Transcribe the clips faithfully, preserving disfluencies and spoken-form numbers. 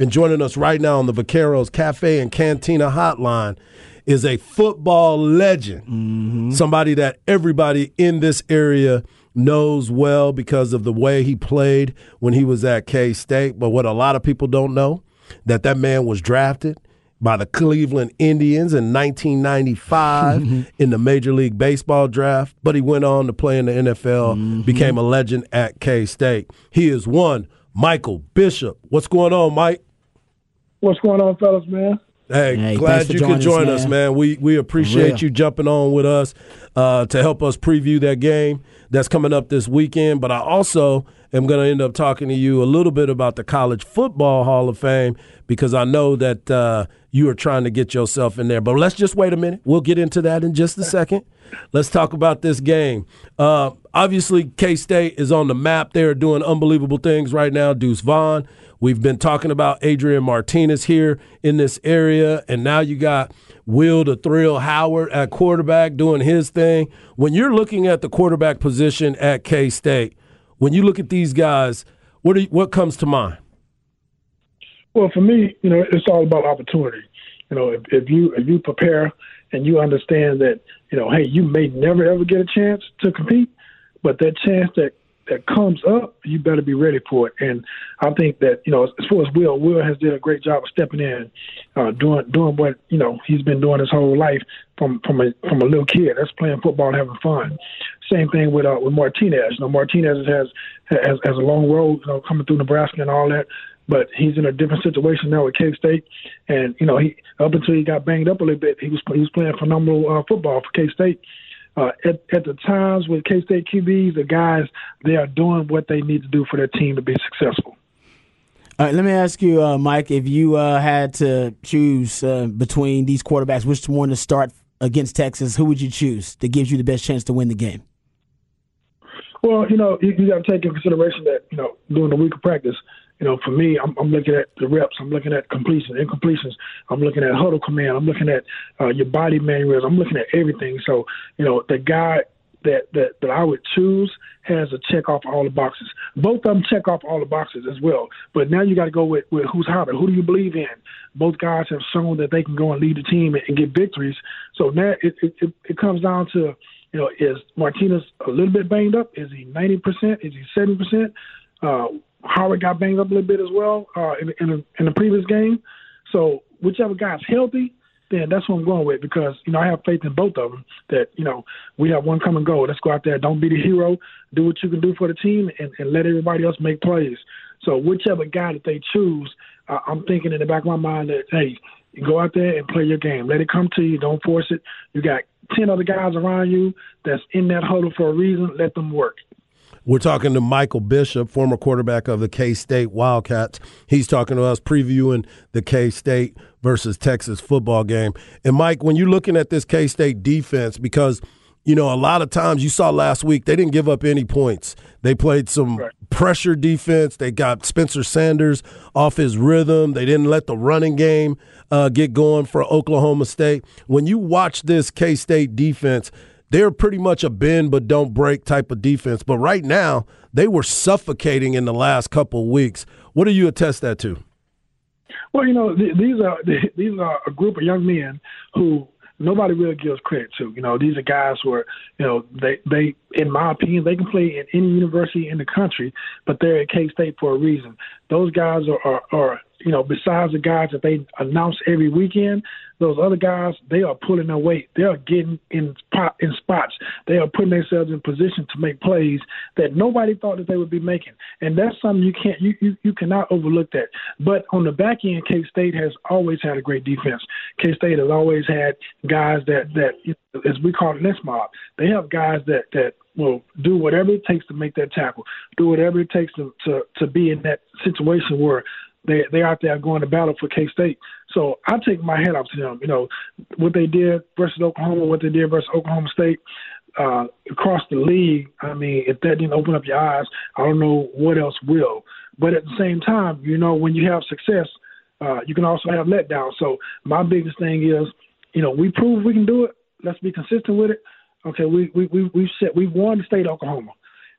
And joining us right now on the Vaqueros Cafe and Cantina Hotline is a football legend, mm-hmm. somebody that everybody in this area knows well because of the way he played when he was at K-State. But what a lot of people don't know, that that man was drafted by the Cleveland Indians in nineteen ninety-five mm-hmm. in the Major League Baseball draft, but he went on to play in the N F L, mm-hmm. became a legend at K-State. He is one Michael Bishop. What's going on, Mike? What's going on, fellas, man? Hey, hey glad you could join us, us, man. We we appreciate you jumping on with us uh, to help us preview that game that's coming up this weekend. But I also am going to end up talking to you a little bit about the College Football Hall of Fame because I know that uh, you are trying to get yourself in there. But let's just wait a minute. We'll get into that in just a second. Let's talk about this game. Uh, obviously, K-State is on the map. They're doing unbelievable things right now. Deuce Vaughn. We've been talking about Adrian Martinez here in this area, and now you got Will to Thrill Howard at quarterback doing his thing. When you're looking at the quarterback position at K-State, when you look at these guys, what do you, what comes to mind? Well, for me, you know, it's all about opportunity. You know, if, if you if you prepare and you understand that, you know, hey, you may never ever get a chance to compete, but that chance that that comes up, you better be ready for it. And I think that, you know, as far as Will, Will has did a great job of stepping in, uh, doing doing what, you know, he's been doing his whole life from, from, a, from a little kid. That's playing football and having fun. Same thing with uh, with Martinez. You know, Martinez has, has, has a long road, you know, coming through Nebraska and all that, but he's in a different situation now with K-State. And, you know, he up until he got banged up a little bit, he was, he was playing phenomenal uh, football for K-State. Uh, at, at the times with K-State Q Bs, the guys, they are doing what they need to do for their team to be successful. All right, let me ask you, uh, Mike, if you uh, had to choose uh, between these quarterbacks, which one to start against Texas, who would you choose that gives you the best chance to win the game? Well, you know, you, you got to take into consideration that, you know, during the week of practice, you know, for me, I'm, I'm looking at the reps. I'm looking at completions, incompletions. I'm looking at huddle command. I'm looking at uh, your body manuals. I'm looking at everything. So, you know, the guy that, that, that I would choose has a check off all the boxes. Both of them check off all the boxes as well. But now you got to go with, with who's hotter. Who do you believe in? Both guys have shown that they can go and lead the team and, and get victories. So now it, it, it comes down to, you know, is Martinez a little bit banged up? Is he ninety percent? Is he seventy percent? Uh, Howard got banged up a little bit as well uh, in, in, a, in the previous game. So whichever guy's healthy, then that's what I'm going with because, you know, I have faith in both of them that, you know, we have one common goal. Let's go out there. Don't be the hero. Do what you can do for the team and, and let everybody else make plays. So whichever guy that they choose, uh, I'm thinking in the back of my mind that, hey, go out there and play your game. Let it come to you. Don't force it. You got ten other guys around you that's in that huddle for a reason. Let them work. We're talking to Michael Bishop, former quarterback of the K-State Wildcats. He's talking to us, previewing the K-State versus Texas football game. And, Mike, when you're looking at this K-State defense, because, you know, a lot of times you saw last week they didn't give up any points. They played some right. pressure defense. They got Spencer Sanders off his rhythm. They didn't let the running game uh, get going for Oklahoma State. When you watch this K-State defense, they're pretty much a bend-but-don't-break type of defense. But right now, they were suffocating in the last couple of weeks. What do you attest that to? Well, you know, th- these are th- these are a group of young men who nobody really gives credit to. You know, these are guys who are, you know, they, they in my opinion, they can play in any university in the country, but they're at K-State for a reason. Those guys are, are, are you know, besides the guys that they announce every weekend, those other guys, they are pulling their weight. They are getting in spot, in spots. They are putting themselves in position to make plays that nobody thought that they would be making. And that's something you can't you, you, you cannot overlook that. But on the back end, K-State has always had a great defense. K-State has always had guys that, that as we call it, lynch mob. They have guys that, that will do whatever it takes to make that tackle, do whatever it takes to, to, to be in that situation where They they're out there going to battle for K-State. So I take my hat off to them. You know, what they did versus Oklahoma, what they did versus Oklahoma State, uh, across the league, I mean, if that didn't open up your eyes, I don't know what else will. But at the same time, you know, when you have success, uh, you can also have letdown. So my biggest thing is, you know, we prove we can do it. Let's be consistent with it. Okay, we we we we've set, we've won the state of Oklahoma.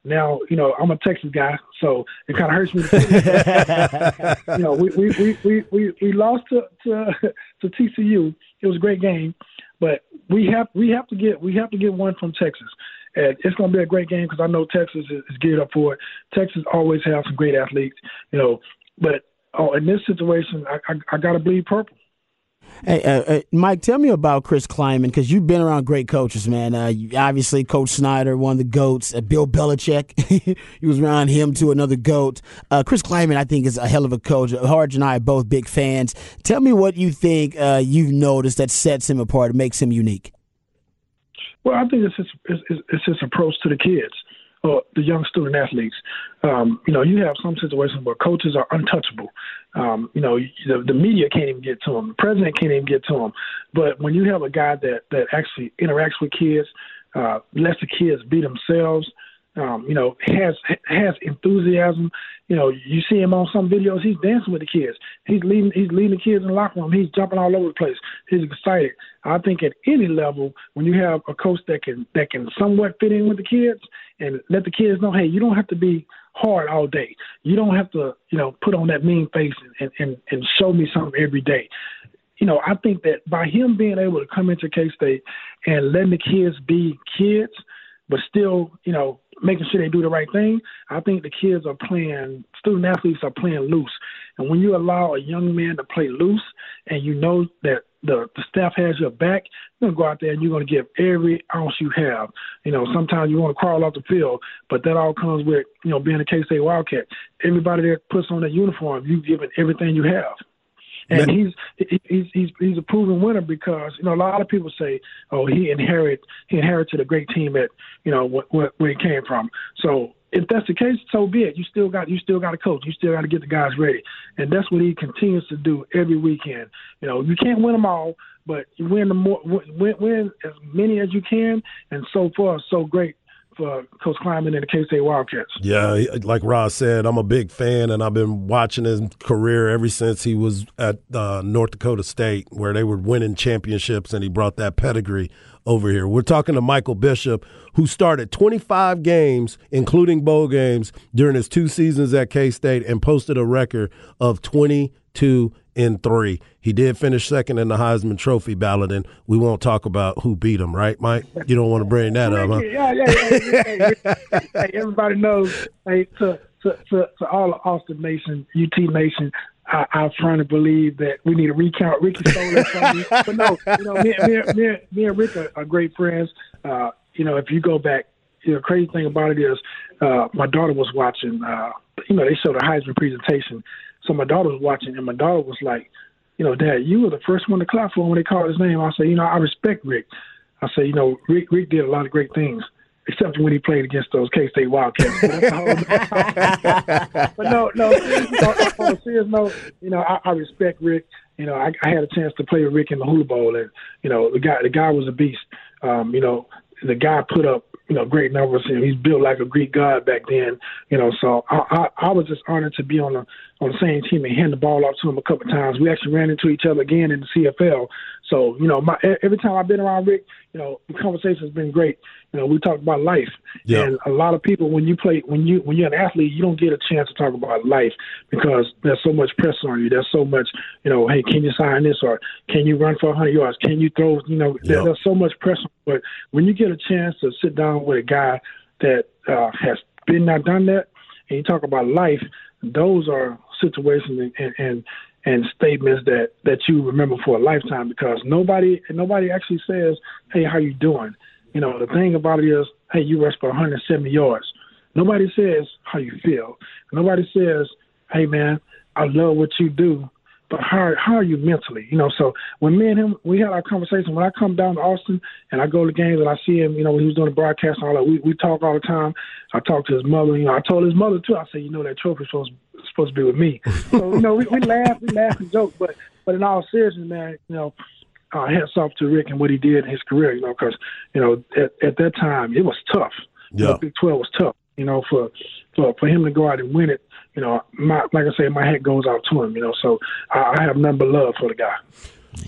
Now, you know, I'm a Texas guy, so it kind of hurts me to say that. You know, we we, we, we, we, we lost to, to to T C U. It was a great game, but we have we have to get we have to get one from Texas, and it's going to be a great game because I know Texas is, is geared up for it. Texas always has some great athletes, you know, but oh, in this situation, I I, I got to bleed purple. Hey, uh, uh, Mike, tell me about Chris Klieman, because you've been around great coaches, man. Uh, you, obviously, Coach Snyder, one of the GOATs. Uh, Bill Belichick, he was around him, too, another GOAT. Uh, Chris Klieman, I think, is a hell of a coach. Hardge and I are both big fans. Tell me what you think uh, you've noticed that sets him apart and makes him unique. Well, I think it's his, it's, it's his approach to the kids, or the young student athletes. Um, you know, you have some situations where coaches are untouchable. Um, you know, the, the media can't even get to them. The president can't even get to them. But when you have a guy that, that actually interacts with kids, uh, lets the kids be themselves, um, you know, has has enthusiasm. You know, you see him on some videos. He's dancing with the kids. He's leading. He's leading the kids in the locker room. He's jumping all over the place. He's excited. I think at any level, when you have a coach that can that can somewhat fit in with the kids and let the kids know, hey, you don't have to be hard all day. You don't have to, you know, put on that mean face and, and, and show me something every day. You know, I think that by him being able to come into K-State and letting the kids be kids, but still, you know, making sure they do the right thing, I think the kids are playing, student athletes are playing loose. And when you allow a young man to play loose and you know that the, the staff has your back, you're going to go out there and you're going to give every ounce you have. You know, sometimes you want to crawl off the field, but that all comes with, you know, being a K-State Wildcat. Everybody that puts on that uniform, you've given everything you have. And he's he's he's he's a proven winner because, you know, a lot of people say, oh, he inherit he inherited a great team at, you know, where, where he came from. So if that's the case, so be it. You still got you still got to coach. You still got to get the guys ready, and that's what he continues to do every weekend. You know, you can't win them all, but you win the more win, win as many as you can, and so far so great for Coach Klieman and the K-State Wildcats. Yeah, like Roz said, I'm a big fan, and I've been watching his career ever since he was at uh, North Dakota State, where they were winning championships, and he brought that pedigree over here. We're talking to Michael Bishop, who started twenty-five games, including bowl games, during his two seasons at K-State and posted a record of twenty-two and three. He did finish second in the Heisman Trophy ballot, and we won't talk about who beat him, right, Mike? You don't want to bring that up, huh? Yeah, yeah, yeah. yeah. Hey, everybody knows, hey, to, to, to, to all of Austin Nation, U T Nation, I, I'm trying to believe that we need a recount. Ricky stole that from me. But no, you know, me, me, me, me and Rick are, are great friends. Uh, you know, if you go back, the crazy thing about it is uh, my daughter was watching, uh, you know, they showed a Heisman presentation. So my daughter was watching, and my daughter was like, you know, Dad, you were the first one to clap for him when they called his name. I said, you know, I respect Rick. I said, you know, Rick, Rick did a lot of great things, except when he played against those K-State Wildcats. But no, no, on a serious note, you know, I, I respect Rick. You know, I, I had a chance to play with Rick in the Hula Bowl, and, you know, the guy the guy was a beast. Um, you know, the guy put up, you know, great numbers. You know, he's built like a Greek god back then. You know, so I, I, I was just honored to be on the on the same team and hand the ball off to him a couple of times. We actually ran into each other again in the C F L. So, you know, my every time I've been around Rick, you know, the conversation has been great. You know, we talk about life, yeah. And a lot of people when you play when you when you're an athlete, you don't get a chance to talk about life because there's so much pressure on you. There's so much, you know, hey, can you sign this or can you run for one hundred yards? Can you throw? You know, yeah. there, there's so much pressure. But when you get a chance to sit down with a guy that uh, has been not done that, and you talk about life, those are situations and and, and, and statements that, that you remember for a lifetime because nobody nobody actually says, hey, how you doing? You know, the thing about it is, hey, you rushed for one hundred seventy yards. Nobody says how you feel. Nobody says, hey, man, I love what you do, but how how are you mentally? You know, so when me and him, we had our conversation. When I come down to Austin and I go to games and I see him, you know, when he was doing the broadcast and all that, we, we talk all the time. I talk to his mother. You know, I told his mother, too. I said, you know, that trophy's supposed, supposed to be with me. So, you know, we, we laugh, we laugh and joke. But, but in all seriousness, man, you know, uh, hats off to Rick and what he did in his career, you know, because, you know, at, at that time, it was tough. Yeah. You know, Big twelve was tough, you know, for, for, for him to go out and win it. You know, my, like I say, my hat goes out to him, you know, so I have nothing but love for the guy.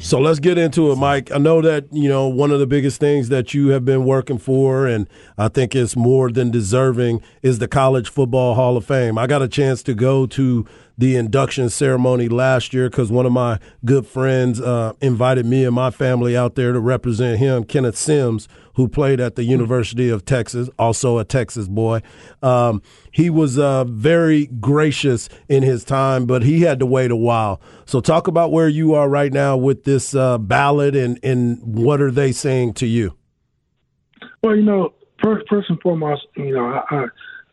So let's get into it, Mike. I know that, you know, one of the biggest things that you have been working for, and I think it's more than deserving, is the College Football Hall of Fame. I got a chance to go to the induction ceremony last year because one of my good friends uh, invited me and my family out there to represent him, Kenneth Sims, who played at the University of Texas, also a Texas boy. Um, he was uh, very gracious in his time, but he had to wait a while. So talk about where you are right now with this uh, ballot, and, and what are they saying to you? Well, you know, first, first and foremost, you know, I, I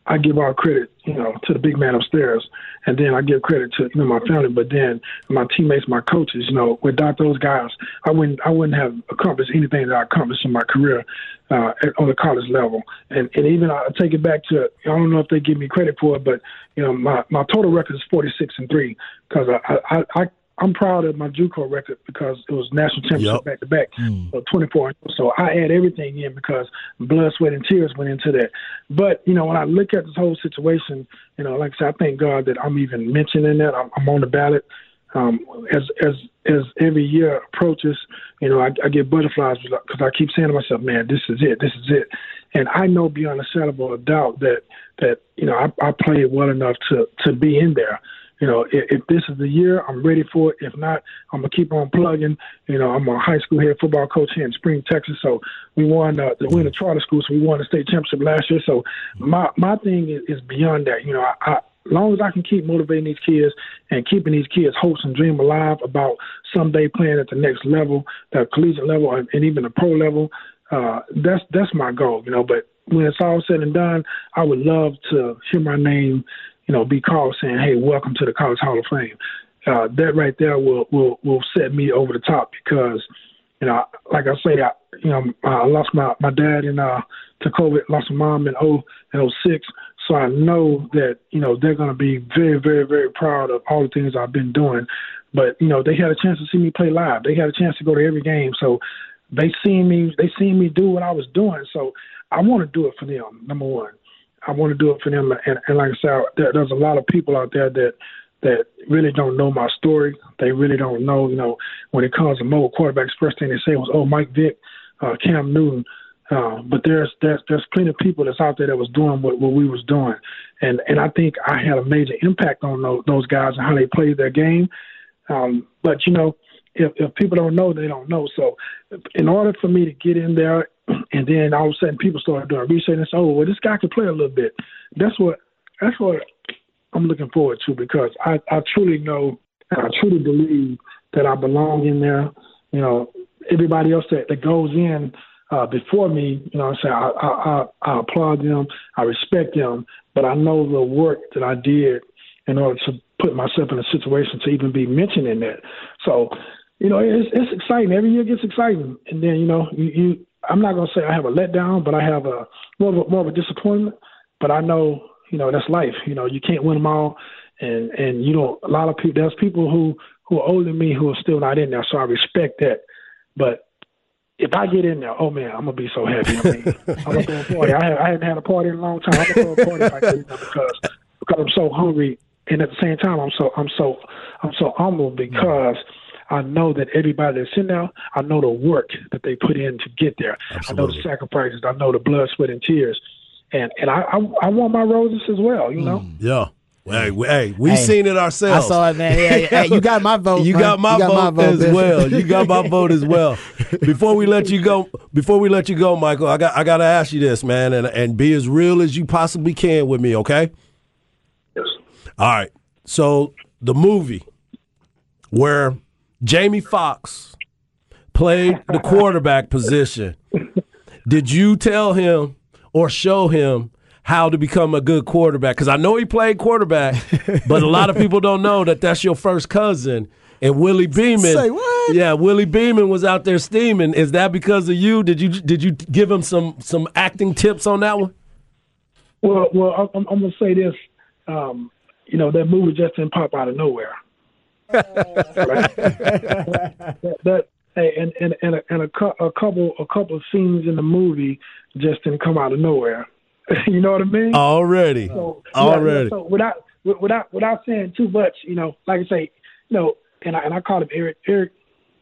I give all credit, you know, to the big man upstairs, and then I give credit to, you know, my family, but then my teammates, my coaches. You know, without those guys, I wouldn't, I wouldn't have accomplished anything that I accomplished in my career uh, at, on the college level. And and even I take it back to, I don't know if they give me credit for it, but you know, my, my total record is forty-six and three because I I. I, I I'm proud of my JUCO record because it was national championship back to back, twenty-four. So I add everything in because blood, sweat, and tears went into that. But you know, when I look at this whole situation, you know, like I said, I thank God that I'm even mentioning that. I'm, I'm on the ballot. Um, as as as every year approaches, you know, I, I get butterflies because I keep saying to myself, "Man, this is it. This is it." And I know beyond a shadow of a doubt that that you know I, I played well enough to to be in there. You know, if, if this is the year, I'm ready for it. If not, I'm going to keep on plugging. You know, I'm a high school head football coach here in Spring, Texas. So we won uh, the winter charter school, so we won the state championship last year. So my, my thing is, is beyond that. You know, I, I, as long as I can keep motivating these kids and keeping these kids' hopes and dream alive about someday playing at the next level, the collegiate level, and, and even the pro level, uh, that's that's my goal, you know. But when it's all said and done, I would love to hear my name, you know, be called saying, "Hey, welcome to the College Hall of Fame." Uh, that right there will, will will set me over the top because, you know, like I say, I, you know, I lost my, my dad in uh, to COVID, lost my mom in oh six. So I know that, you know, they're going to be very, very, very proud of all the things I've been doing. But, you know, they had a chance to see me play live. They had a chance to go to every game. So they seen me, they seen me do what I was doing. So I want to do it for them, number one. I want to do it for them, and, and like I said, there, there's a lot of people out there that that really don't know my story. They really don't know, you know, when it comes to mobile quarterbacks, first thing they say was, "Oh, Mike Vick, uh, Cam Newton." Uh, but there's, there's there's plenty of people that's out there that was doing what, what we was doing, and and I think I had a major impact on those, those guys and how they played their game. Um, but you know, if, if people don't know, they don't know. So, in order for me to get in there. And then all of a sudden, people started doing research and said, "Oh, well, this guy could play a little bit." That's what that's what I'm looking forward to because I, I truly know and I truly believe that I belong in there. You know, everybody else that, that goes in uh, before me, you know, I'm saying I, I, I, I applaud them, I respect them, but I know the work that I did in order to put myself in a situation to even be mentioned in that. So, you know, it's, it's exciting. Every year gets exciting, and then you know you. you I'm not going to say I have a letdown, but I have a more of a, more of a disappointment. But I know, you know, that's life. You know, you can't win them all. And, and you know, a lot of people, there's people who, who are older than me who are still not in there. So I respect that. But if I get in there, oh, man, I'm going to be so happy. I mean, I'm going to throw a party. I, have, I haven't had a party in a long time. I'm going to throw a party like this because, because I'm so hungry. And at the same time, I'm so, I'm so, I'm so humble because I know that everybody that's in there, I know the work that they put in to get there. Absolutely. I know the sacrifices. I know the blood, sweat, and tears. And and I, I, I want my roses as well, you know? Mm, yeah. Hey, hey, we hey, seen it ourselves. I saw it, man. Hey, hey, you got my vote. You, got my, you got my vote, vote as man. well. You got my vote as well. Before we let you go, before we let you go, Michael, I got I got to ask you this, man, and and be as real as you possibly can with me, okay? Yes. All right. So the movie where Jamie Foxx played the quarterback position. Did you tell him or show him how to become a good quarterback? Because I know he played quarterback, but a lot of people don't know that that's your first cousin. And Willie Beeman, Say what? yeah, Willie Beeman was out there steaming. Is that because of you? Did you did you give him some some acting tips on that one? Well, well, I'm, I'm gonna say this. Um, you know, that movie just didn't pop out of nowhere. Right. that, that and and and, a, and a, a couple a couple of scenes in the movie just didn't come out of nowhere. You know what I mean? Already, so, already. Yeah, so without without without saying too much, you know, like I say, you know, and I and I called him Eric. Eric,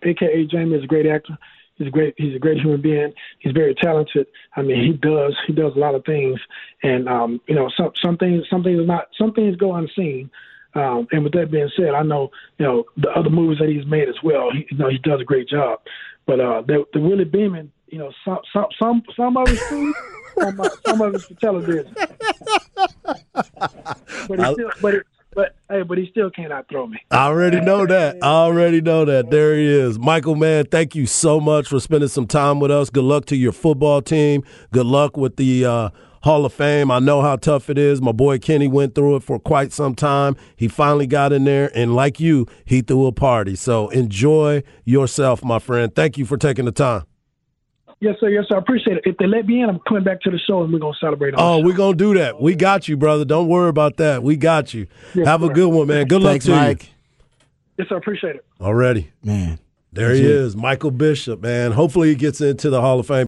A K A Jamie is a great actor. He's a great. He's a great human being. He's very talented. I mean, he does. He does a lot of things, and um, you know, some some things, some things not, some things go unseen. Um, and with that being said, I know you know the other movies that he's made as well. He, you know, he does a great job. But uh, the, the Willie Beeman, you know, some some some some of his food, some, some of his for television. But it's still, but. It, But hey, but he still cannot throw me. I already know that. I already know that. There he is. Michael, man, thank you so much for spending some time with us. Good luck to your football team. Good luck with the uh, Hall of Fame. I know how tough it is. My boy Kenny went through it for quite some time. He finally got in there, and like you, he threw a party. So enjoy yourself, my friend. Thank you for taking the time. Yes, sir. Yes, sir. I appreciate it. If they let me in, I'm coming back to the show, and we're going to celebrate. Oh, we're going to do that. We got you, brother. Don't worry about that. We got you. Yes, Have sir. a good one, man. Good Thanks, luck to Mike. you. Yes, sir. I appreciate it. Already. Man. There That's he it. is, Michael Bishop, man. Hopefully he gets into the Hall of Fame.